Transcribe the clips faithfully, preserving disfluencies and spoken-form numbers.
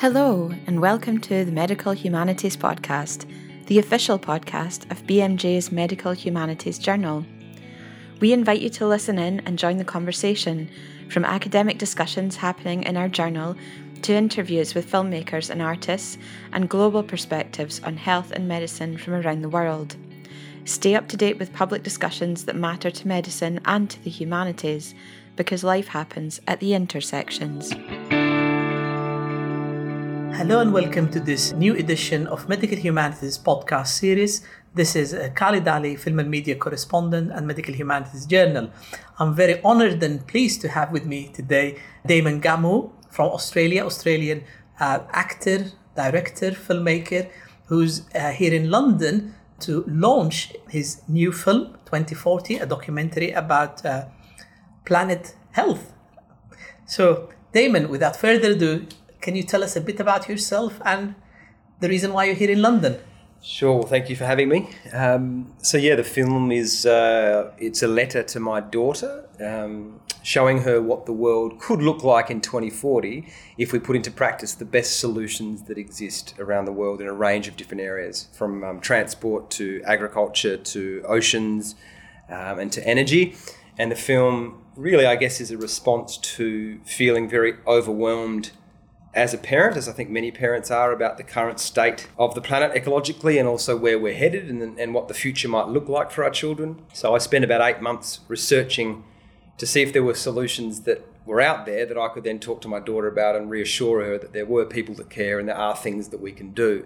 Hello, and welcome to the Medical Humanities Podcast, the official podcast of B M J's Medical Humanities Journal. We invite you to listen in and join the conversation, from academic discussions happening in our journal to interviews with filmmakers and artists and global perspectives on health and medicine from around the world. Stay up to date with public discussions that matter to medicine and to the humanities, because life happens at the intersections. Hello and welcome to this new edition of Medical Humanities podcast series. This is Khalid Ali, film and media correspondent and Medical Humanities Journal. I'm very honored and pleased to have with me today Damon Gamu from Australia, Australian uh, actor, director, filmmaker, who's uh, here in London to launch his new film, twenty forty, a documentary about uh, planet health. So, Damon, without further ado, can you tell us a bit about yourself and the reason why you're here in London? Sure, thank you for having me. Um, so yeah, the film is uh, it's a letter to my daughter, um, showing her what the world could look like in twenty forty if we put into practice the best solutions that exist around the world in a range of different areas, from um, transport to agriculture to oceans um, and to energy. And the film really, I guess, is a response to feeling very overwhelmed as a parent, as I think many parents are, about the current state of the planet ecologically and also where we're headed and, and what the future might look like for our children. So I spent about eight months researching to see if there were solutions that were out there that I could then talk to my daughter about and reassure her that there were people that care and there are things that we can do.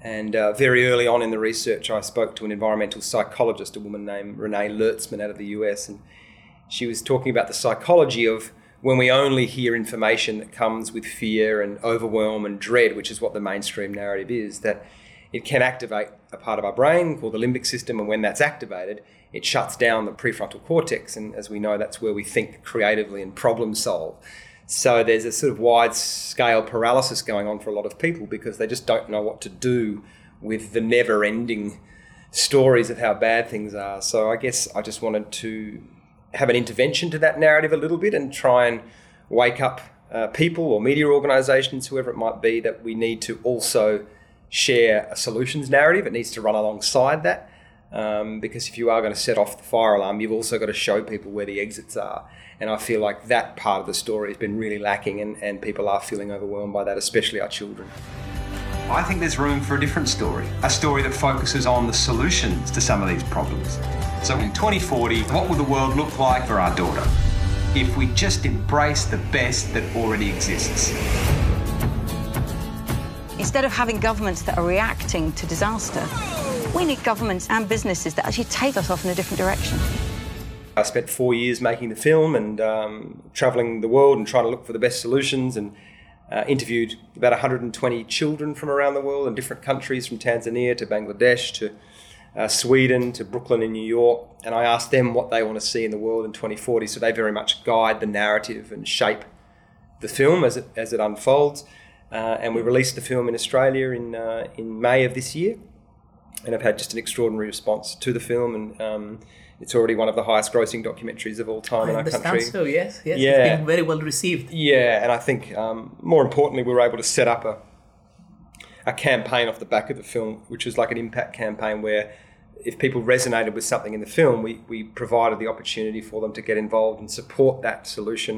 And uh, very early on in the research, I spoke to an environmental psychologist, a woman named Renee Lertzman out of the U S, and she was talking about the psychology of when we only hear information that comes with fear and overwhelm and dread, which is what the mainstream narrative is, that it can activate a part of our brain called the limbic system. And when that's activated, it shuts down the prefrontal cortex. And as we know, that's where we think creatively and problem solve. So there's a sort of wide scale paralysis going on for a lot of people because they just don't know what to do with the never ending stories of how bad things are. So I guess I just wanted to have an intervention to that narrative a little bit and try and wake up uh, people or media organisations, whoever it might be, that we need to also share a solutions narrative. It needs to run alongside that um, because if you are going to set off the fire alarm, you've also got to show people where the exits are. And I feel like that part of the story has been really lacking and, and people are feeling overwhelmed by that, especially our children. I think there's room for a different story, a story that focuses on the solutions to some of these problems. So in twenty forty, what will the world look like for our daughter if we just embrace the best that already exists? Instead of having governments that are reacting to disaster, we need governments and businesses that actually take us off in a different direction. I spent four years making the film and um, travelling the world and trying to look for the best solutions, and Uh, interviewed about one hundred twenty children from around the world in different countries, from Tanzania to Bangladesh to uh, Sweden to Brooklyn in New York. And I asked them what they want to see in the world in twenty forty. So they very much guide the narrative and shape the film as it as it unfolds. Uh, and we released the film in Australia in uh, in May of this year. And I've had just an extraordinary response to the film. And um, it's already one of the highest grossing documentaries of all time I in our country. I understand so, yes. yes yeah. It's been very well received. Yeah, and I think um, more importantly, we were able to set up a a campaign off the back of the film, which was like an impact campaign where if people resonated with something in the film, we, we provided the opportunity for them to get involved and support that solution,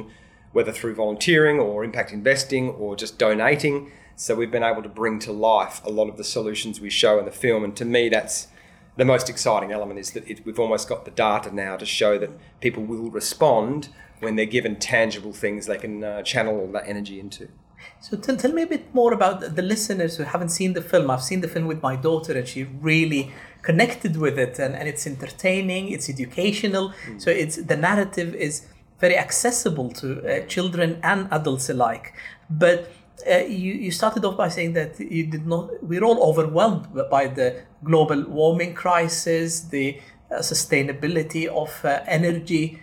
whether through volunteering or impact investing or just donating. So we've been able to bring to life a lot of the solutions we show in the film. And to me, that's the most exciting element, is that it, we've almost got the data now to show that people will respond when they're given tangible things they can uh, channel all that energy into. So tell, tell me a bit more about the listeners who haven't seen the film. I've seen the film with my daughter and she really connected with it, and, and it's entertaining, it's educational. Mm. So it's the narrative is very accessible to uh, children and adults alike. But Uh, you, you started off by saying that you did not. We're all overwhelmed by the global warming crisis, the uh, sustainability of uh, energy, uh,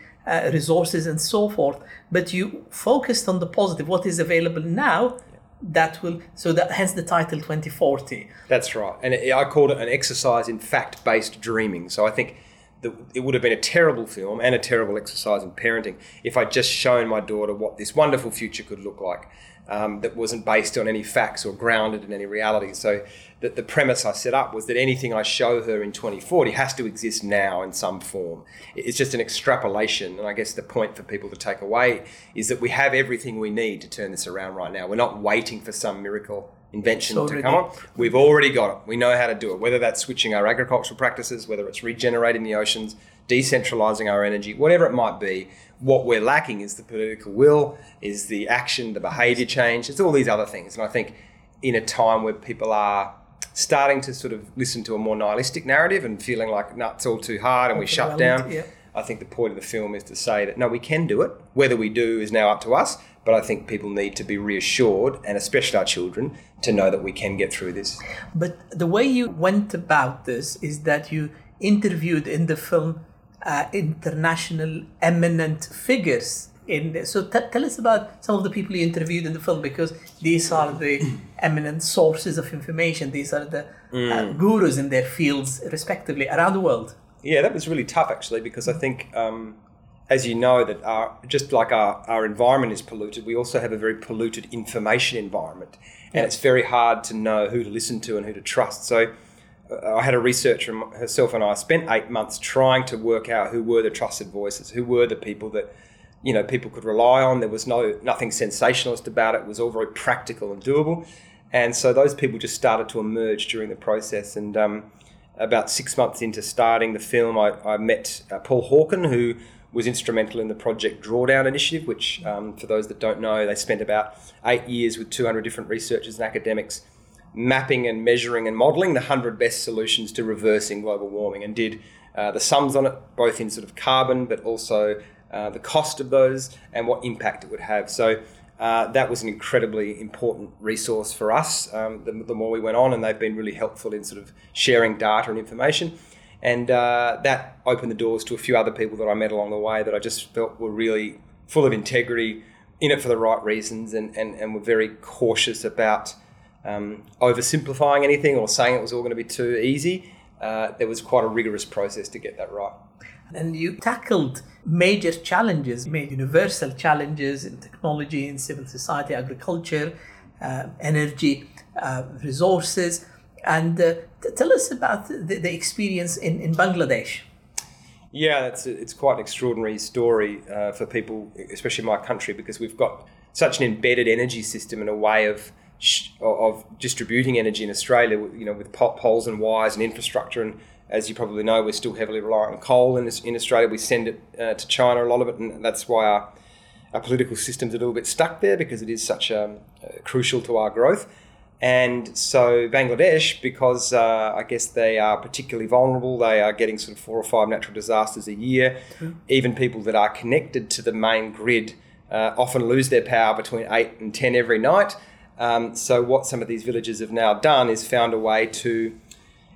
resources, and so forth. But you focused on the positive, what is available now. That will so that hence the title twenty forty. That's right, and it, I called it an exercise in fact-based dreaming. So I think that it would have been a terrible film and a terrible exercise in parenting if I'd just shown my daughter what this wonderful future could look like, um, that wasn't based on any facts or grounded in any reality. So that the premise I set up was that anything I show her in twenty forty has to exist now in some form. It's just an extrapolation. And I guess the point for people to take away is that we have everything we need to turn this around right now. We're not waiting for some miracle invention to come on. We've already got it. We know how to do it, whether that's switching our agricultural practices, whether it's regenerating the oceans, decentralizing our energy, whatever it might be. What we're lacking is the political will, is the action, the behavior change. It's all these other things. And I think in a time where people are starting to sort of listen to a more nihilistic narrative and feeling like, no, it's all too hard and we shut down, yeah. I think the point of the film is to say that, no, we can do it. Whether we do is now up to us. But I think people need to be reassured, and especially our children, to know that we can get through this. But the way you went about this is that you interviewed in the film uh, international eminent figures. In the, so t- tell us about some of the people you interviewed in the film, because these are the eminent sources of information. These are the mm. uh, gurus in their fields, respectively, around the world. Yeah, that was really tough, actually, because I think... Um, as you know, that our, just like our, our environment is polluted, we also have a very polluted information environment. And yes. It's very hard to know who to listen to and who to trust. So uh, I had a researcher herself and I spent eight months trying to work out who were the trusted voices, who were the people that, you know, people could rely on. There was no nothing sensationalist about it. It was all very practical and doable. And so those people just started to emerge during the process. And um, about six months into starting the film, I, I met uh, Paul Hawken, who was instrumental in the Project Drawdown initiative, which, um, for those that don't know, they spent about eight years with two hundred different researchers and academics mapping and measuring and modelling the one hundred best solutions to reversing global warming, and did uh, the sums on it, both in sort of carbon, but also uh, the cost of those and what impact it would have. So uh, that was an incredibly important resource for us, um, the, the more we went on, and they've been really helpful in sort of sharing data and information. And uh, that opened the doors to a few other people that I met along the way that I just felt were really full of integrity, in it for the right reasons, and, and, and were very cautious about um, oversimplifying anything or saying it was all going to be too easy. Uh, there was quite a rigorous process to get that right. And you tackled major challenges, made universal challenges in technology, in civil society, agriculture, uh, energy, uh, resources. And uh, t- tell us about the, the experience in, in Bangladesh. Yeah, that's a, it's quite an extraordinary story uh, for people, especially my country, because we've got such an embedded energy system and a way of sh- of distributing energy in Australia, you know, with pop poles and wires and infrastructure. And as you probably know, we're still heavily reliant on coal in, this, in Australia. We send it uh, to China, a lot of it, and that's why our, our political system's a little bit stuck there, because it is such um, uh, crucial to our growth. And so Bangladesh, because uh, I guess they are particularly vulnerable, they are getting sort of four or five natural disasters a year. Mm-hmm. Even people that are connected to the main grid uh, often lose their power between eight and ten every night. Um, so what some of these villages have now done is found a way to,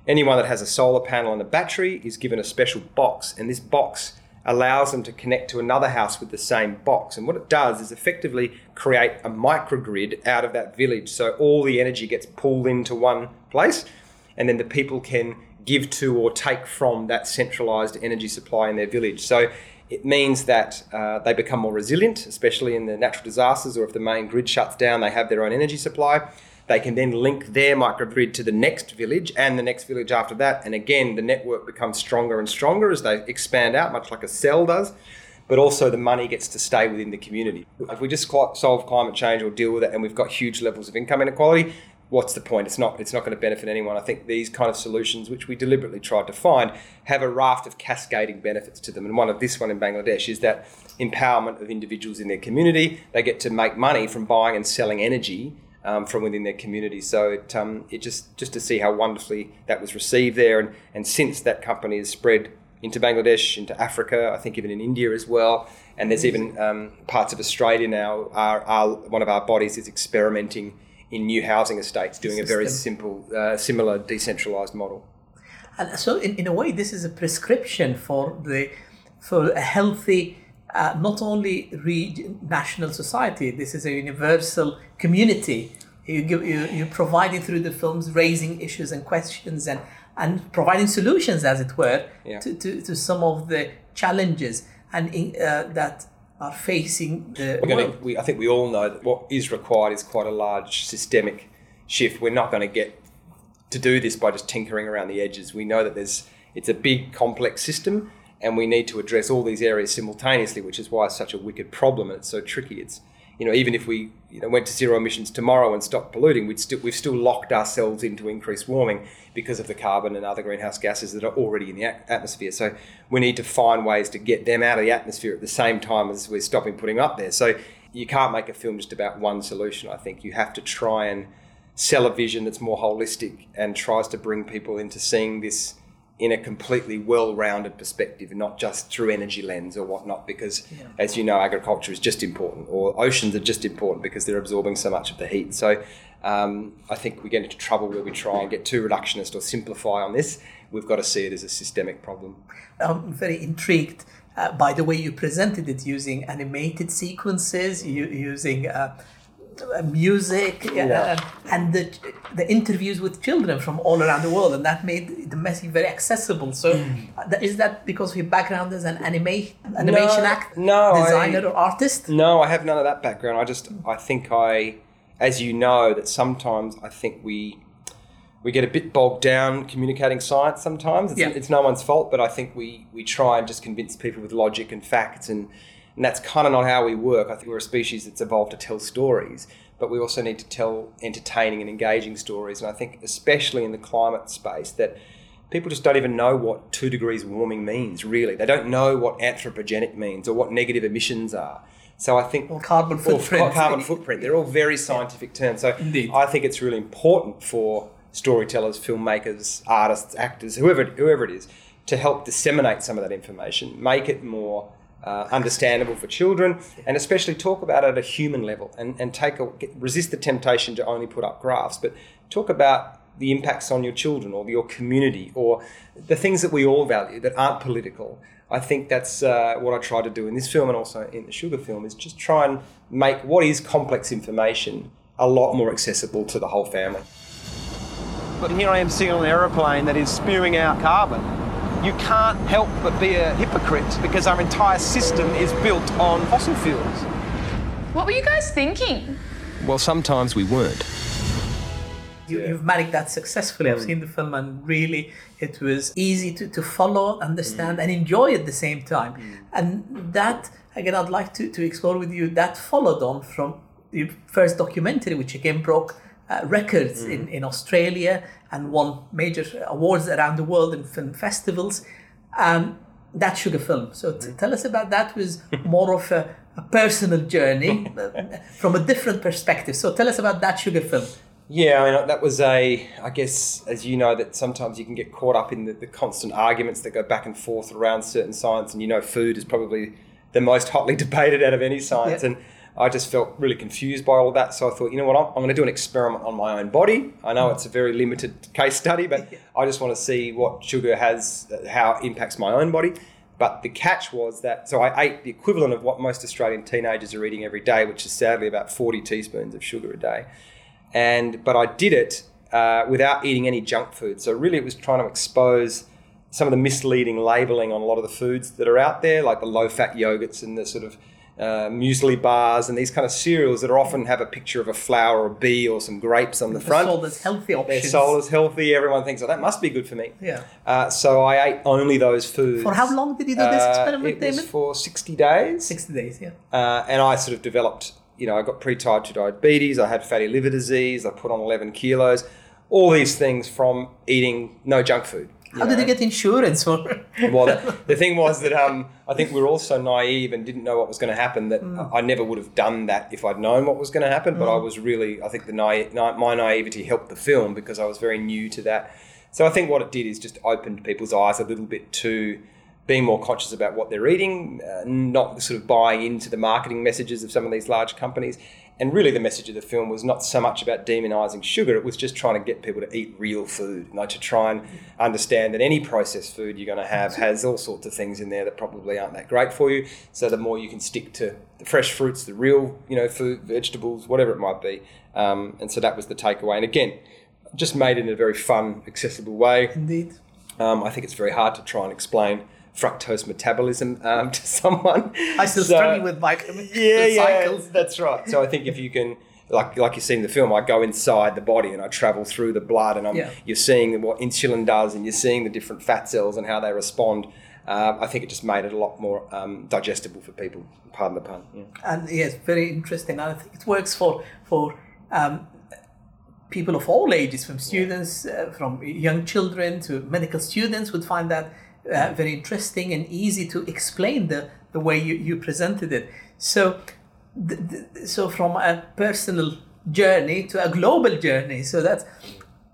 anyone that has a solar panel and a battery is given a special box. And this box allows them to connect to another house with the same box. And what it does is effectively create a microgrid out of that village. So all the energy gets pulled into one place, and then the people can give to or take from that centralized energy supply in their village. So it means that uh, they become more resilient, especially in the natural disasters, or if the main grid shuts down, they have their own energy supply. They can then link their microgrid to the next village and the next village after that. And again, the network becomes stronger and stronger as they expand out, much like a cell does. But also the money gets to stay within the community. If we just solve climate change or deal with it and we've got huge levels of income inequality, what's the point? It's not, it's not going to benefit anyone. I think these kind of solutions, which we deliberately tried to find, have a raft of cascading benefits to them. And one of this one in Bangladesh is that empowerment of individuals in their community. They get to make money from buying and selling energy Um, from within their community. So it, um, it just just to see how wonderfully that was received there. And, and since that company has spread into Bangladesh, into Africa, I think even in India as well. And there's even um, parts of Australia now. Our, our, one of our bodies is experimenting in new housing estates, doing a very simple, uh, similar decentralised model. And so in, in a way, this is a prescription for, the, for a healthy Uh, not only region, national society. This is a universal community. You give, you, you provide it through the films, raising issues and questions and and providing solutions, as it were, yeah. to, to, to some of the challenges and in, uh, that are facing the We're world. Gonna, we, I think we all know that what is required is quite a large systemic shift. We're not going to get to do this by just tinkering around the edges. We know that there's it's a big, complex system, and we need to address all these areas simultaneously, which is why it's such a wicked problem and it's so tricky. It's you know, even if we you know, went to zero emissions tomorrow and stopped polluting, we'd still, we've still locked ourselves into increased warming because of the carbon and other greenhouse gases that are already in the atmosphere. So we need to find ways to get them out of the atmosphere at the same time as we're stopping putting up there. So you can't make a film just about one solution, I think. You have to try and sell a vision that's more holistic and tries to bring people into seeing this in a completely well-rounded perspective, not just through energy lens or whatnot, because yeah. as you know, agriculture is just important, or oceans are just important because they're absorbing so much of the heat. So um, I think we get into trouble where we try and get too reductionist or simplify on this. We've got to see it as a systemic problem. I'm very intrigued uh, by the way you presented it, using animated sequences, you, using uh, music, yeah. uh, and the the interviews with children from all around the world, and that made the message very accessible. So mm. is that because of your background as an anima- animation no, act no, designer I, or artist? No, I have none of that background. I just, I think I, as you know, that sometimes I think we we get a bit bogged down communicating science sometimes. It's, yeah. it's no one's fault, but I think we, we try and just convince people with logic and facts, and And that's kind of not how we work. I think we're a species that's evolved to tell stories, but we also need to tell entertaining and engaging stories. And I think, especially in the climate space, that people just don't even know what two degrees warming means, really. They don't know what anthropogenic means or what negative emissions are. So I think... Or carbon footprint. Or carbon footprint. They're all very scientific terms. So Indeed. I think it's really important for storytellers, filmmakers, artists, actors, whoever whoever it is, to help disseminate some of that information, make it more... Uh, understandable for children, and especially talk about it at a human level, and, and take a, get, resist the temptation to only put up graphs, but talk about the impacts on your children or your community or the things that we all value that aren't political. I think that's uh, what I try to do in this film, and also in the Sugar film, is just try and make what is complex information a lot more accessible to the whole family. But here I am sitting on an aeroplane that is spewing out carbon. You can't help but be a hypocrite because our entire system is built on fossil fuels. What were you guys thinking? Well, sometimes we weren't. You, yeah. You've managed that successfully. Mm. I've seen the film, and really it was easy to, to follow, understand mm. and enjoy at the same time. Mm. And that, again, I'd like to, to explore with you, that followed on from the first documentary, which again broke Uh, records mm. in, in Australia and won major awards around the world in film festivals. Um, that Sugar Film. So t- mm. tell us about that. Was more of a, a personal journey uh, from a different perspective. So tell us about that Sugar Film. Yeah, I mean, that was a, I guess, as you know, that sometimes you can get caught up in the, the constant arguments that go back and forth around certain science. And, you know, food is probably the most hotly debated out of any science. Yeah. And I just felt really confused by all of that. So I thought, you know what, I'm, I'm going to do an experiment on my own body. I know it's a very limited case study, but I just want to see what sugar has, how it impacts my own body. But the catch was that, so I ate the equivalent of what most Australian teenagers are eating every day, which is sadly about forty teaspoons of sugar a day. And But I did it uh, without eating any junk food. So really it was trying to expose some of the misleading labelling on a lot of the foods that are out there, like the low-fat yogurts and the sort of Uh, muesli bars and these kind of cereals that are often have a picture of a flower or a bee or some grapes on the front. They're sold as healthy options. They're sold as healthy. Everyone thinks, oh, that must be good for me. Yeah. Uh, so I ate only those foods. For how long did you do this experiment, uh, it Damon? It was for sixty days. sixty days, yeah. Uh, and I sort of developed, you know, I got pre-type two diabetes. I had fatty liver disease. I put on eleven kilos. All these things from eating no junk food. You How know. did you get insurance? For well, the, the thing was that um, I think we were all so naive and didn't know what was going to happen that mm. I never would have done that if I'd known what was going to happen. Mm. But I was really, I think the naive, my naivety helped the film because I was very new to that. So I think what it did is just opened people's eyes a little bit to being more conscious about what they're eating, uh, not sort of buying into the marketing messages of some of these large companies. And really the message of the film was not so much about demonising sugar, it was just trying to get people to eat real food, you know, to try and understand that any processed food you're going to have has all sorts of things in there that probably aren't that great for you. So the more you can stick to the fresh fruits, the real, you know, food, vegetables, whatever it might be. Um, and so that was the takeaway. And again, just made it in a very fun, accessible way. Indeed. Um, I think it's very hard to try and explain fructose metabolism um, to someone. I still so, struggle with my yeah, yeah, cycles. That's right. So I think if you can, like like you see in the film, I go inside the body and I travel through the blood, and I'm yeah. you're seeing what insulin does, and you're seeing the different fat cells and how they respond. Uh, I think it just made it a lot more um, digestible for people. Pardon the pun. Yeah. And yes, very interesting. And I think it works for for. Um, people of all ages, from students, uh, from young children to medical students, would find that uh, very interesting and easy to explain the, the way you, you presented it. So, the, the, so from a personal journey to a global journey. So that's,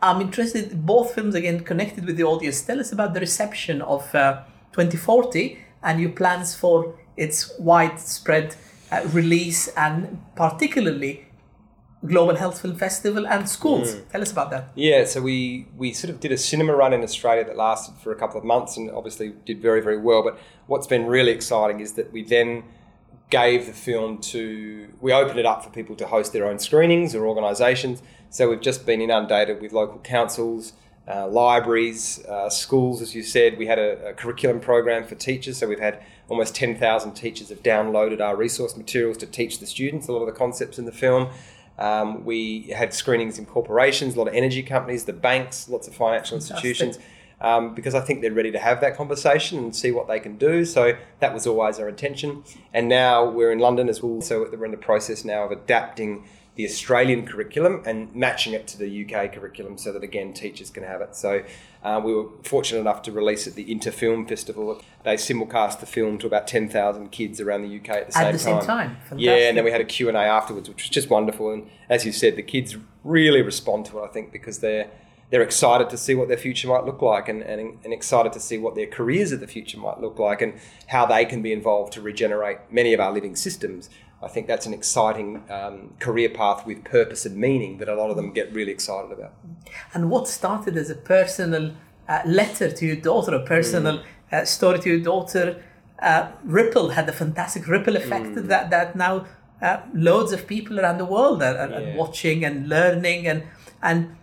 I'm interested, both films again connected with the audience. Tell us about the reception of uh, twenty forty and your plans for its widespread uh, release, and particularly Global Health Film Festival and schools. Mm. Tell us about that. Yeah, so we we sort of did a cinema run in Australia that lasted for a couple of months and obviously did very, very well. But what's been really exciting is that we then gave the film to, we opened it up for people to host their own screenings or organisations. So we've just been inundated with local councils, uh, libraries, uh, schools, as you said. We had a, a curriculum program for teachers. So we've had almost ten thousand teachers have downloaded our resource materials to teach the students a lot of the concepts in the film. Um, we had screenings in corporations, a lot of energy companies, the banks, lots of financial institutions, um, because I think they're ready to have that conversation and see what they can do. So that was always our intention. And now we're in London as well. So we're in the process now of adapting the Australian curriculum and matching it to the U K curriculum so that, again, teachers can have it. So uh, we were fortunate enough to release at the Interfilm Festival. They simulcast the film to about ten thousand kids around the U K at the same time. At the same time. Fantastic. Yeah, and then we had a Q and A afterwards, which was just wonderful. And as you said, the kids really respond to it, I think, because they're they're excited to see what their future might look like, and, and, and excited to see what their careers of the future might look like and how they can be involved to regenerate many of our living systems. I think that's an exciting um, career path with purpose and meaning that a lot of them get really excited about. And what started as a personal uh, letter to your daughter, a personal mm. uh, story to your daughter, uh, ripple had a fantastic ripple effect mm. that, that now uh, loads of people around the world are, are yeah. watching and learning and and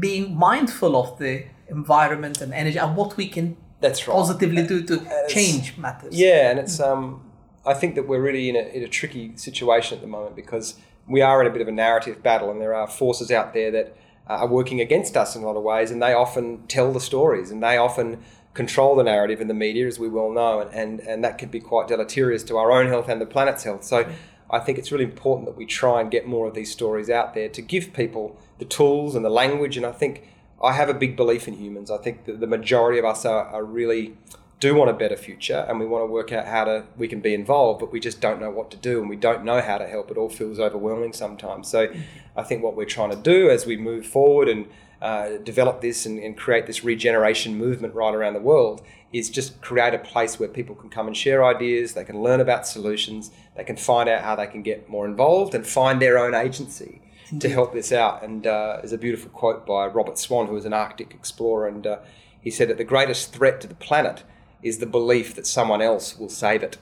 being mindful of the environment and energy and what we can that's right. positively do to it's, change matters. Yeah, and it's... um. I think that we're really in a, in a tricky situation at the moment because we are in a bit of a narrative battle, and there are forces out there that are working against us in a lot of ways, and they often tell the stories and they often control the narrative in the media, as we well know, and, and, and that could be quite deleterious to our own health and the planet's health. So I think it's really important that we try and get more of these stories out there to give people the tools and the language. And I think I have a big belief in humans. I think that the majority of us are, are really... do want a better future, and we want to work out how to we can be involved, but we just don't know what to do and we don't know how to help. It all feels overwhelming sometimes. So I think what we're trying to do as we move forward and uh, develop this and, and create this regeneration movement right around the world is just create a place where people can come and share ideas, they can learn about solutions, they can find out how they can get more involved and find their own agency Indeed. To help this out. And uh, there's a beautiful quote by Robert Swan, who was an Arctic explorer, and uh, he said that the greatest threat to the planet is the belief that someone else will save it.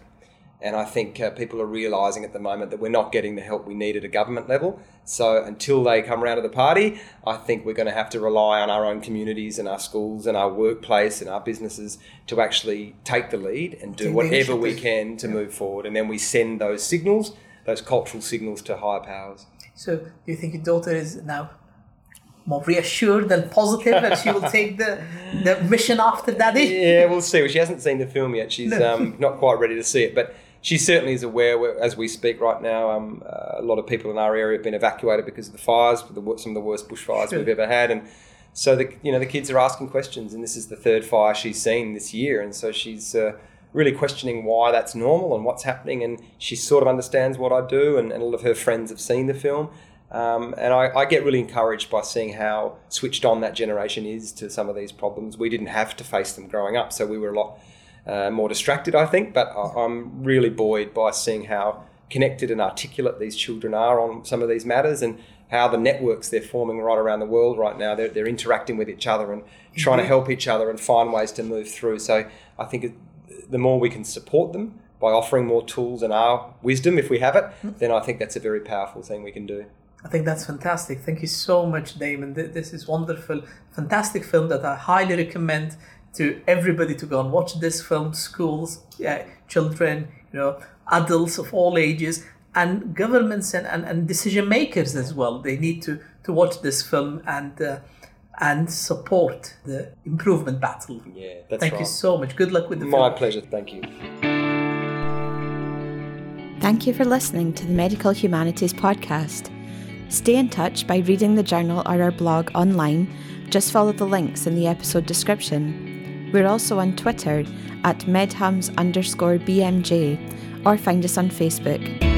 And I think uh, people are realising at the moment that we're not getting the help we need at a government level. So until they come round to the party, I think we're going to have to rely on our own communities and our schools and our workplace and our businesses to actually take the lead and do whatever we can to move forward. And then we send those signals, those cultural signals, to higher powers. So do you think your daughter is now more reassured and positive that she will take the, the mission after daddy? Yeah, we'll see. Well, she hasn't seen the film yet. She's no. um, not quite ready to see it, but she certainly is aware. As we speak right now, um, uh, a lot of people in our area have been evacuated because of the fires, the, some of the worst bushfires sure. we've ever had. And so, the, you know, the kids are asking questions, and this is the third fire she's seen this year. And so she's uh, really questioning why that's normal and what's happening. And she sort of understands what I do, and, and a lot of her friends have seen the film. Um, and I, I get really encouraged by seeing how switched on that generation is to some of these problems. We didn't have to face them growing up, so we were a lot uh, more distracted, I think. But I, I'm really buoyed by seeing how connected and articulate these children are on some of these matters, and how the networks they're forming right around the world right now, they're, they're interacting with each other and trying mm-hmm. to help each other and find ways to move through. So I think it, the more we can support them by offering more tools and our wisdom, if we have it, mm-hmm. then I think that's a very powerful thing we can do. I think that's fantastic. Thank you so much, Damon. This is wonderful, fantastic film that I highly recommend to everybody to go and watch this film. Schools, yeah, children, you know, adults of all ages, and governments and, and, and decision makers as well. They need to, to watch this film and uh, and support the improvement battle. Yeah, that's Thank right. you so much. Good luck with the My film. My pleasure. Thank you. Thank you for listening to the Medical Humanities Podcast. Stay in touch by reading the journal or our blog online. Just follow the links in the episode description. We're also on Twitter at medhums underscore B M J or find us on Facebook.